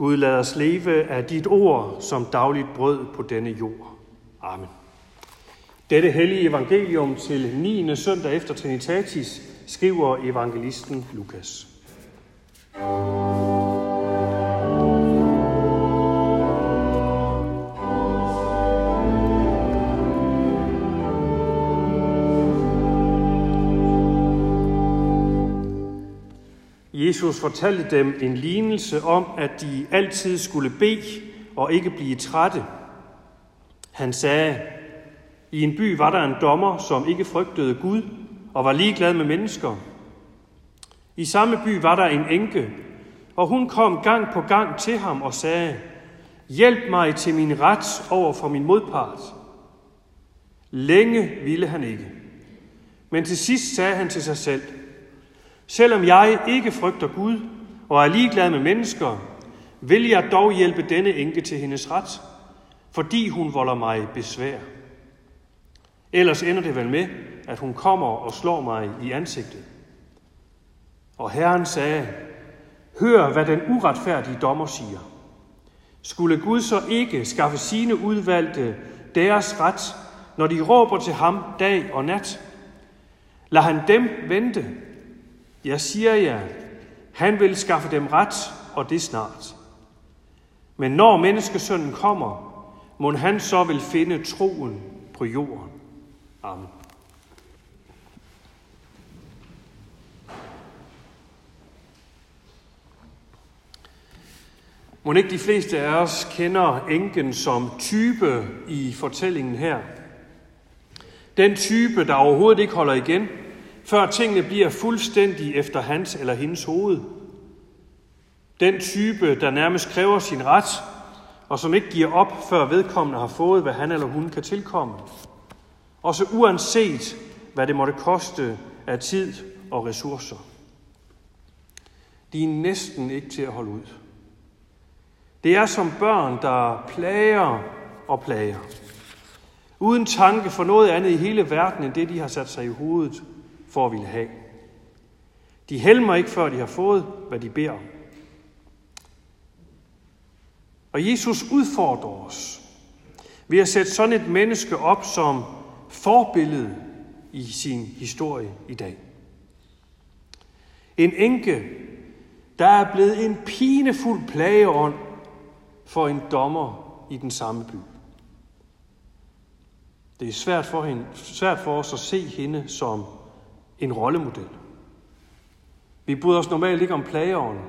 Gud, lad os leve af dit ord som dagligt brød på denne jord. Amen. Dette hellige evangelium til 9. søndag efter Trinitatis skriver evangelisten Lukas. Jesus fortalte dem en lignelse om, at de altid skulle bede og ikke blive trætte. Han sagde, i en by var der en dommer, som ikke frygtede Gud og var ligeglad med mennesker. I samme by var der en enke, og hun kom gang på gang til ham og sagde, hjælp mig til min ret over for min modpart. Længe ville han ikke. Men til sidst sagde han til sig selv, selvom jeg ikke frygter Gud og er ligeglad med mennesker, vil jeg dog hjælpe denne enke til hendes ret, fordi hun volder mig besvær. Ellers ender det vel med, at hun kommer og slår mig i ansigtet. Og Herren sagde, hør hvad den uretfærdige dommer siger. Skulle Gud så ikke skaffe sine udvalgte deres ret, når de råber til ham dag og nat? Lad han dem vente. Jeg siger jer, han vil skaffe dem ret, og det snart. Men når menneskesønnen kommer, mon han så vil finde troen på jorden. Amen. Mon ikke de fleste af os kender enken som type i fortællingen her. Den type, der overhovedet ikke holder igen, før tingene bliver fuldstændig efter hans eller hendes hoved. Den type, der nærmest kræver sin ret, og som ikke giver op, før vedkommende har fået, hvad han eller hun kan tilkomme. Også uanset, hvad det måtte koste af tid og ressourcer. De er næsten ikke til at holde ud. Det er som børn, der plager og plager. Uden tanke for noget andet i hele verden, end det, de har sat sig i hovedet for at ville have. De helmer ikke, før de har fået, hvad de beder om. Og Jesus udfordrer os ved at sætte sådan et menneske op som forbillede i sin historie i dag. En enke, der er blevet en pinefuld plageånd for en dommer i den samme by. Det er svært for os at se hende som en rollemodel. Vi bryder os normalt ikke om plageånden.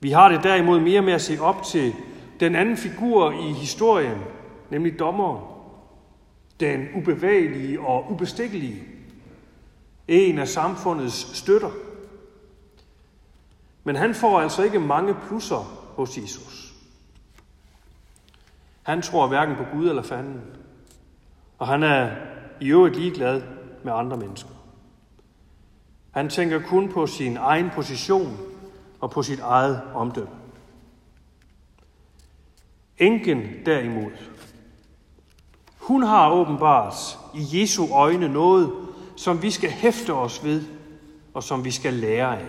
Vi har det derimod mere med at se op til den anden figur i historien, nemlig dommeren. Den ubevægelige og ubestikkelige. En af samfundets støtter. Men han får altså ikke mange plusser hos Jesus. Han tror hverken på Gud eller fanden. Og han er i øvrigt ligeglad med andre mennesker. Han tænker kun på sin egen position og på sit eget omdømme. Enken derimod, hun har åbenbart i Jesu øjne noget, som vi skal hæfte os ved, og som vi skal lære af.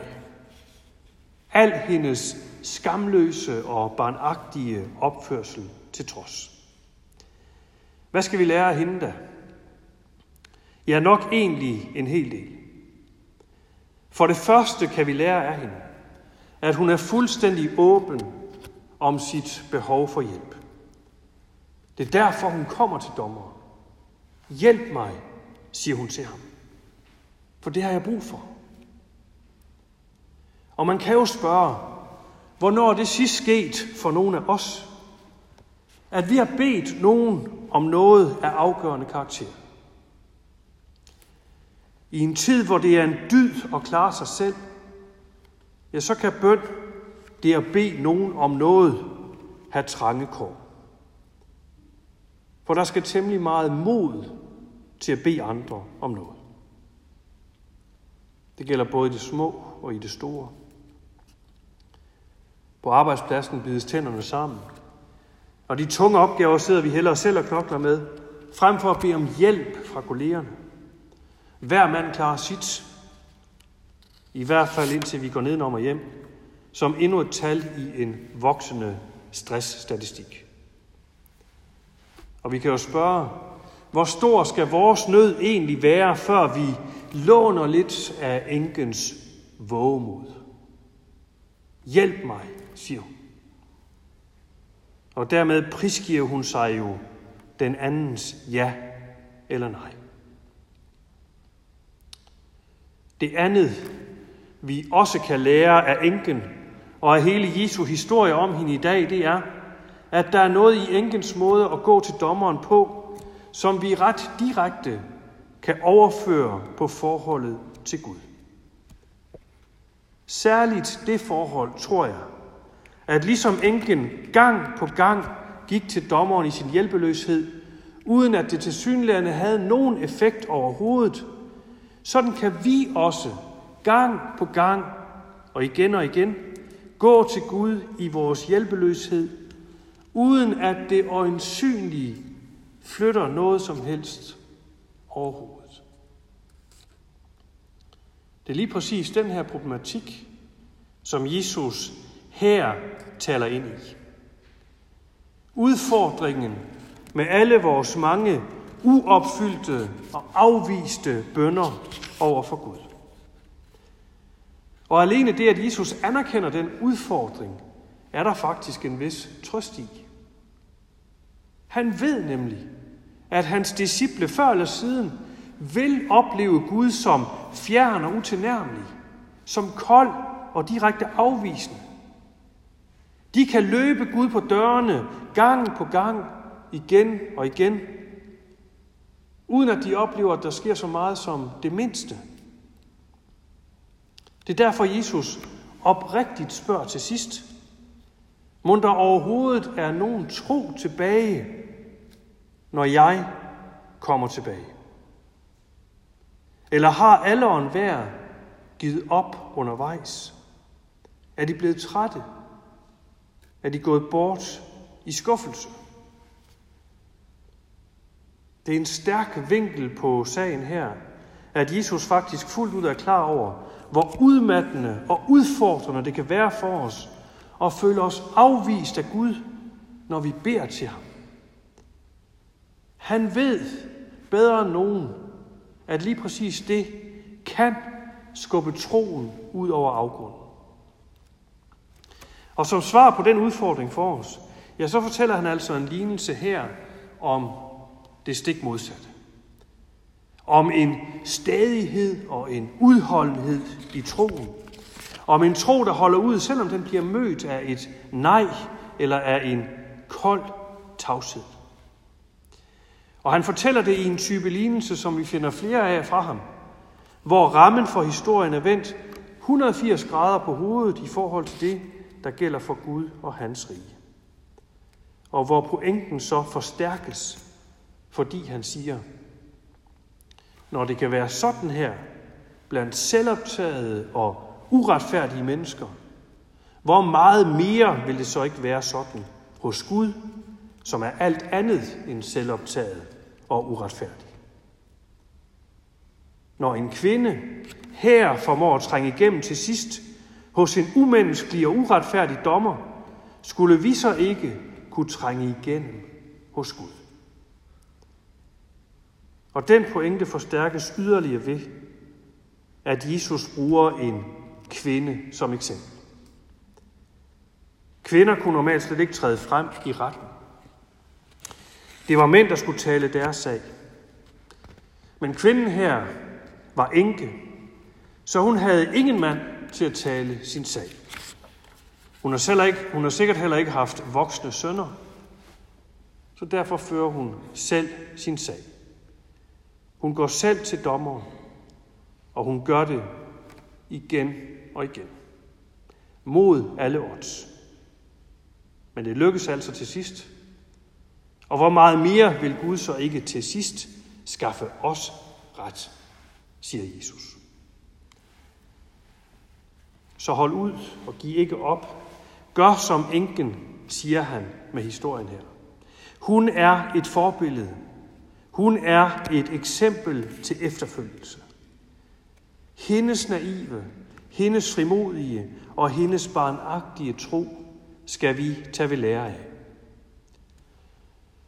Al hendes skamløse og barnagtige opførsel til trods. Hvad skal vi lære af hende da? Ja, nok egentlig en hel del. For det første kan vi lære af hende, at hun er fuldstændig åben om sit behov for hjælp. Det er derfor, hun kommer til dommeren. Hjælp mig, siger hun til ham. For det har jeg brug for. Og man kan jo spørge, hvornår det sidst sket for nogen af os, at vi har bedt nogen om noget af afgørende karakter. I en tid, hvor det er en dyd at klare sig selv, ja, så kan bøn, det at bede nogen om noget, have trange kår. For der skal temmelig meget mod til at bede andre om noget. Det gælder både i det små og i det store. På arbejdspladsen bides tænderne sammen, og de tunge opgaver sidder vi hellere selv og knokler med, frem for at bede om hjælp fra kollegerne. Hver mand klarer sit, i hvert fald indtil vi går nedenom og hjem, som endnu et tal i en voksende stressstatistik. Og vi kan jo spørge, hvor stor skal vores nød egentlig være, før vi låner lidt af enkens vovemod? Hjælp mig, siger hun. Og dermed prisgiver hun sig jo den andens ja eller nej. Det andet, vi også kan lære af enken og af hele Jesu historie om hende i dag, det er, at der er noget i enkens måde at gå til dommeren på, som vi ret direkte kan overføre på forholdet til Gud. Særligt det forhold, tror jeg, at ligesom enken gang på gang gik til dommeren i sin hjælpeløshed, uden at det tilsyneladende havde nogen effekt overhovedet, sådan kan vi også gang på gang og igen gå til Gud i vores hjælpeløshed, uden at det øjensynlige flytter noget som helst overhovedet. Det er lige præcis den her problematik, som Jesus her taler ind i. Udfordringen med alle vores mange uopfyldte og afviste bønner over for Gud. Og alene det, at Jesus anerkender den udfordring, er der faktisk en vis trøst i. Han ved nemlig, at hans disciple før eller siden vil opleve Gud som fjern og utilnærmelig, som kold og direkte afvisende. De kan løbe Gud på dørene gang på gang, igen og igen, uden at de oplever, at der sker så meget som det mindste. Det er derfor, Jesus oprigtigt spørger til sidst, mon der overhovedet er nogen tro tilbage, når jeg kommer tilbage? Eller har alle og enhver givet op undervejs? Er de blevet trætte? Er de gået bort i skuffelse? Det er en stærk vinkel på sagen her, at Jesus faktisk fuldt ud er klar over, hvor udmattende og udfordrende det kan være for os at føle os afvist af Gud, når vi beder til ham. Han ved bedre end nogen, at lige præcis det kan skubbe troen ud over afgrunden. Og som svar på den udfordring for os, ja, så fortæller han altså en lignelse her om det stik modsatte. Om en stædighed og en udholdenhed i troen. Om en tro, der holder ud, selvom den bliver mødt af et nej eller af en kold tavshed. Og han fortæller det i en type lignelse, som vi finder flere af fra ham, hvor rammen for historien er vendt 180 grader på hovedet i forhold til det, der gælder for Gud og hans rige. Og hvor pointen så forstærkes, fordi han siger, når det kan være sådan her, blandt selvoptagede og uretfærdige mennesker, hvor meget mere vil det så ikke være sådan hos Gud, som er alt andet end selvoptaget og uretfærdig. Når en kvinde her formår at trænge igennem til sidst hos en umenneskelig og uretfærdig dommer, skulle vi så ikke kunne trænge igennem hos Gud. Og den pointe forstærkes yderligere ved, at Jesus bruger en kvinde som eksempel. Kvinder kunne normalt slet ikke træde frem i retten. Det var mænd, der skulle tale deres sag. Men kvinden her var enke, så hun havde ingen mand til at tale sin sag. Hun har sikkert heller ikke haft voksne sønner, så derfor fører hun selv sin sag. Hun går selv til dommeren, og hun gør det igen og igen. Mod alle odds. Men det lykkes altså til sidst. Og hvor meget mere vil Gud så ikke til sidst skaffe os ret, siger Jesus. Så hold ud og giv ikke op. Gør som enken, siger han med historien her. Hun er et forbillede. Hun er et eksempel til efterfølgelse. Hendes naive, Hendes frimodige og hendes barnagtige tro skal vi tage ved lære af.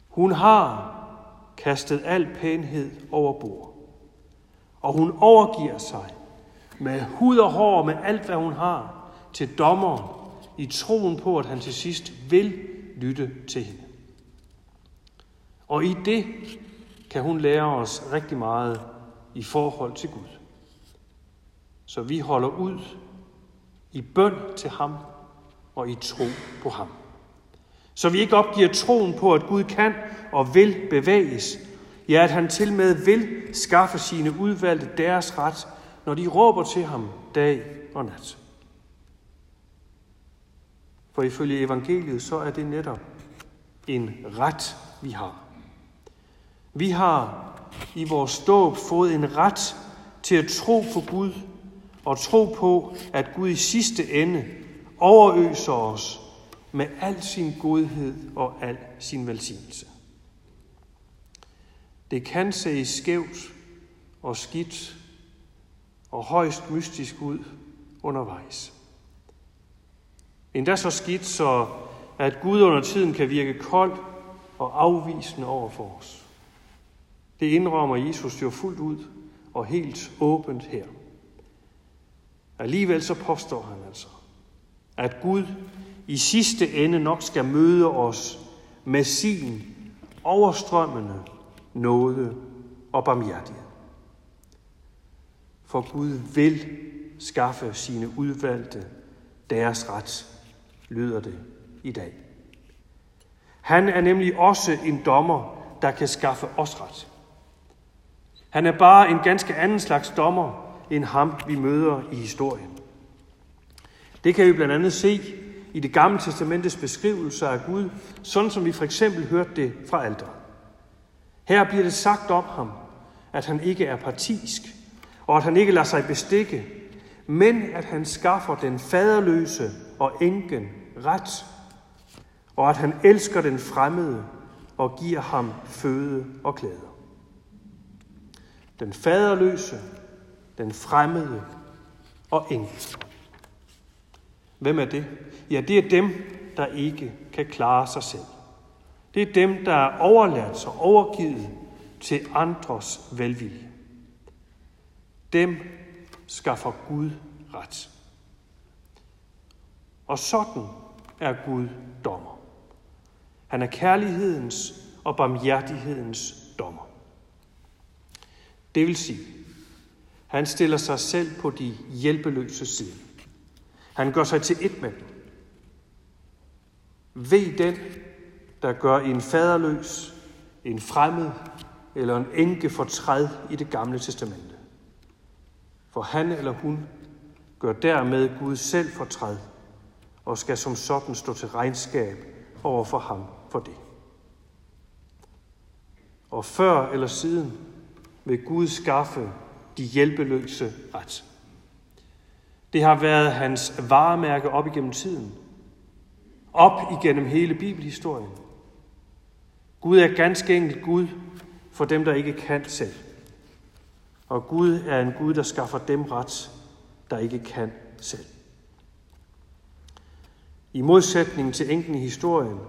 Hun har kastet al pænhed over bord, og hun overgiver sig med hud og hår og med alt, hvad hun har, til dommeren i troen på, at han til sidst vil lytte til hende. Og i det kan hun lære os rigtig meget i forhold til Gud. Så vi holder ud i bøn til ham og i tro på ham. Så vi ikke opgiver troen på, at Gud kan og vil bevæges. Ja, at han til med vil skaffe sine udvalgte deres ret, når de råber til ham dag og nat. For ifølge evangeliet, så er det netop en ret, vi har. Vi har i vores dåb fået en ret til at tro på Gud og tro på, at Gud i sidste ende overøser os med al sin godhed og al sin velsignelse. Det kan se skævt og skidt og højst mystisk ud undervejs. Endda så skidt, så at Gud under tiden kan virke kold og afvisende over for os. Det indrømmer Jesus jo fuldt ud og helt åbent her. Alligevel så påstår han altså, at Gud i sidste ende nok skal møde os med sin overstrømmende nåde og barmhjertighed. For Gud vil skaffe sine udvalgte deres ret, lyder det i dag. Han er nemlig også en dommer, der kan skaffe os ret. Han er bare en ganske anden slags dommer end ham, vi møder i historien. Det kan vi blandt andet se i det gamle testamentes beskrivelser af Gud, sådan som vi for eksempel hørte det fra alteret. Her bliver det sagt om ham, at han ikke er partisk, og at han ikke lader sig bestikke, men at han skaffer den faderløse og enken ret, og at han elsker den fremmede og giver ham føde og klæder. Den faderløse, den fremmede og enken. Hvem er det? Ja, det er dem, der ikke kan klare sig selv. Det er dem, der er overladt og overgivet til andres velvilje. Dem skaffer Gud ret. Og sådan er Gud dommer. Han er kærlighedens og barmhjertighedens dommer. Det vil sige, han stiller sig selv på de hjælpeløse side. Han gør sig til et med dem. Ved den, der gør en faderløs, en fremmed eller en enke fortræd i det gamle testamente. For han eller hun gør dermed Gud selv fortræd og skal som sådan stå til regnskab over for ham for det. Og før eller siden vil Gud skaffe de hjælpeløse ret. Det har været hans varemærke op igennem tiden. Op igennem hele bibelhistorien. Gud er ganske enkelt Gud for dem, der ikke kan selv. Og Gud er en Gud, der skaffer dem ret, der ikke kan selv. I modsætning til enken i historien,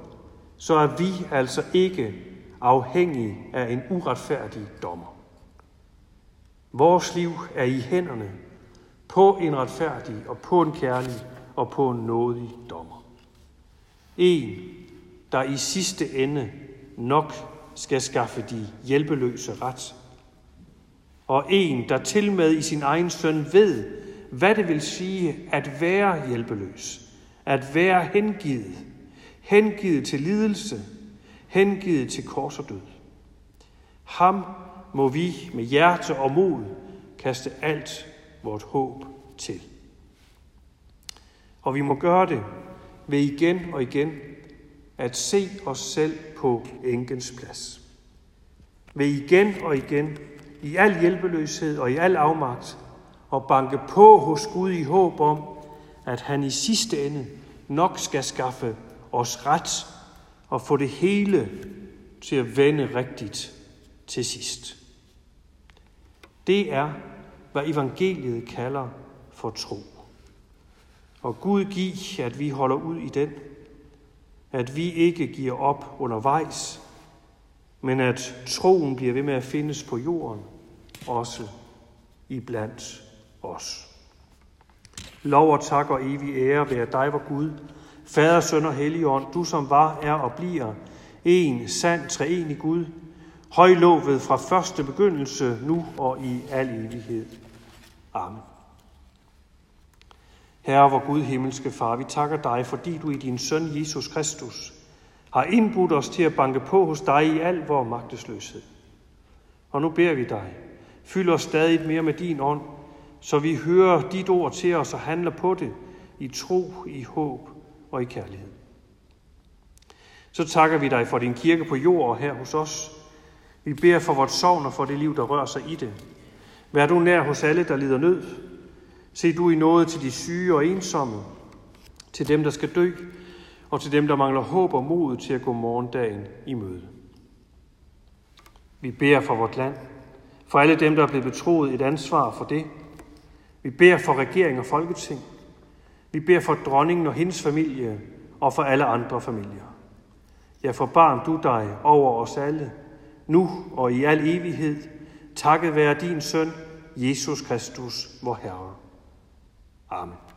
så er vi altså ikke afhængige af en uretfærdig dommer. Vores liv er i hænderne på en retfærdig og på en kærlig og på en nådig dommer. En, der i sidste ende nok skal skaffe de hjælpeløse ret. Og en, der til med i sin egen søn ved, hvad det vil sige at være hjælpeløs. At være hengivet. Hengivet til lidelse. Hengivet til kors og død. Ham må vi med hjerte og mod kaste alt vort håb til. Og vi må gøre det ved igen og igen at se os selv på enkens plads. Ved igen og igen i al hjælpeløshed og i al afmagt og banke på hos Gud i håb om, at han i sidste ende nok skal skaffe os ret og få det hele til at vende rigtigt til sidst. Det er, hvad evangeliet kalder for tro. Og Gud giv, at vi holder ud i den, at vi ikke giver op undervejs, men at troen bliver ved med at findes på jorden, også iblandt os. Lov og tak og evig ære være dig, vor Gud, Fader, Søn og Helligånd, du som var, er og bliver, en sand treenig Gud, højlovet fra første begyndelse, nu og i al evighed. Amen. Herre, vor Gud, himmelske Far, vi takker dig, fordi du i din søn Jesus Kristus har indbudt os til at banke på hos dig i al vor magtesløshed. Og nu beder vi dig, fyld os stadig mere med din ånd, så vi hører dit ord til os og handler på det i tro, i håb og i kærlighed. Så takker vi dig for din kirke på jord og her hos os. Vi beder for vort sogn og for det liv, der rører sig i det. Vær du nær hos alle, der lider nød. Se du i nåde til de syge og ensomme, til dem, der skal dø, og til dem, der mangler håb og mod til at gå morgendagen i møde. Vi beder for vort land, for alle dem, der er blevet betroet et ansvar for det. Vi beder for regering og folketing. Vi beder for dronningen og hendes familie, og for alle andre familier. Ja, forbarm du dig over os alle, nu og i al evighed, takket være din søn, Jesus Kristus, vor Herre. Amen.